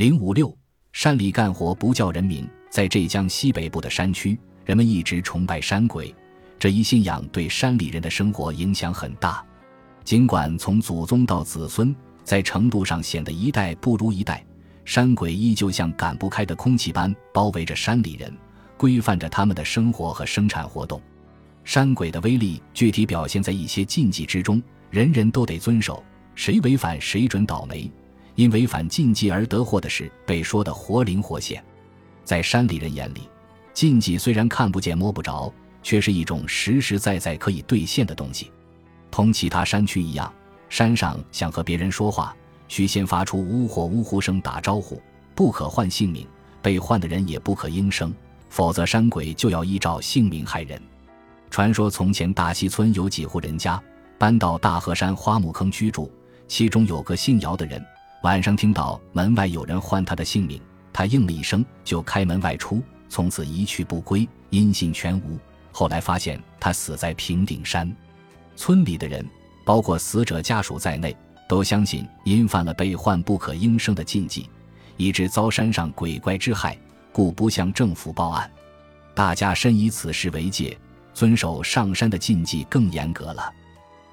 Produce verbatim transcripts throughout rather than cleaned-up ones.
零五六山里干活不叫人民。在浙江西北部的山区，人们一直崇拜山鬼，这一信仰对山里人的生活影响很大。尽管从祖宗到子孙，在程度上显得一代不如一代，山鬼依旧像赶不开的空气般包围着山里人，规范着他们的生活和生产活动。山鬼的威力具体表现在一些禁忌之中，人人都得遵守，谁违反谁准倒霉。因违反禁忌而得祸的事被说得活灵活现。在山里人眼里，禁忌虽然看不见摸不着，却是一种实实在在可以兑现的东西。同其他山区一样，山上想和别人说话，需先发出呜或呜呼声打招呼，不可唤姓名，被唤的人也不可应声，否则山鬼就要依照姓名害人。传说从前大溪村有几户人家搬到大河山花木坑居住，其中有个姓姚的人，晚上听到门外有人唤他的姓名，他应了一声就开门外出，从此一去不归，音信全无。后来发现他死在平顶山。村里的人，包括死者家属在内，都相信因犯了被唤不可应声的禁忌，以致遭山上鬼怪之害，故不向政府报案。大家深以此事为戒，遵守上山的禁忌更严格了。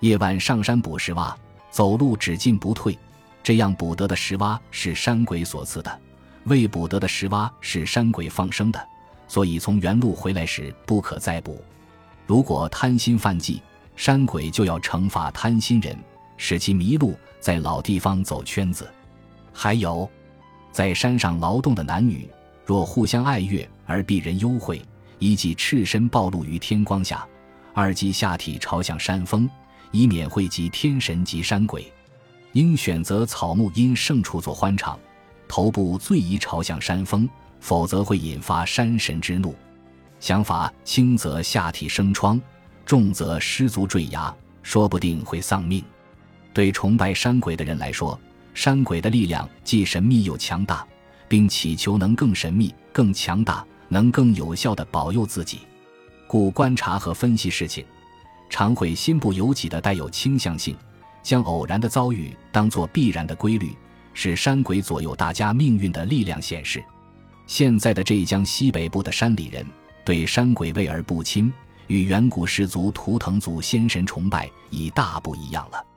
夜晚上山捕石蛙，走路只进不退，这样捕得的石蛙是山鬼所赐的，未捕得的石蛙是山鬼放生的，所以从原路回来时不可再捕。如果贪心犯忌，山鬼就要惩罚贪心人，使其迷路，在老地方走圈子。还有，在山上劳动的男女，若互相爱乐而避人幽会，一即赤身暴露于天光下，二即下体朝向山峰，以免会及天神及山鬼。应选择草木阴盛处做欢场，头部最宜朝向山峰，否则会引发山神之怒。想法轻则下体生疮，重则失足坠崖，说不定会丧命。对崇拜山鬼的人来说，山鬼的力量既神秘又强大，并祈求能更神秘更强大，能更有效地保佑自己。故观察和分析事情，常会心不由己地带有倾向性，将偶然的遭遇当作必然的规律，是山鬼左右大家命运的力量显示。现在的浙江西北部的山里人对山鬼畏而不侵，与远古氏族图腾祖先神崇拜已大不一样了。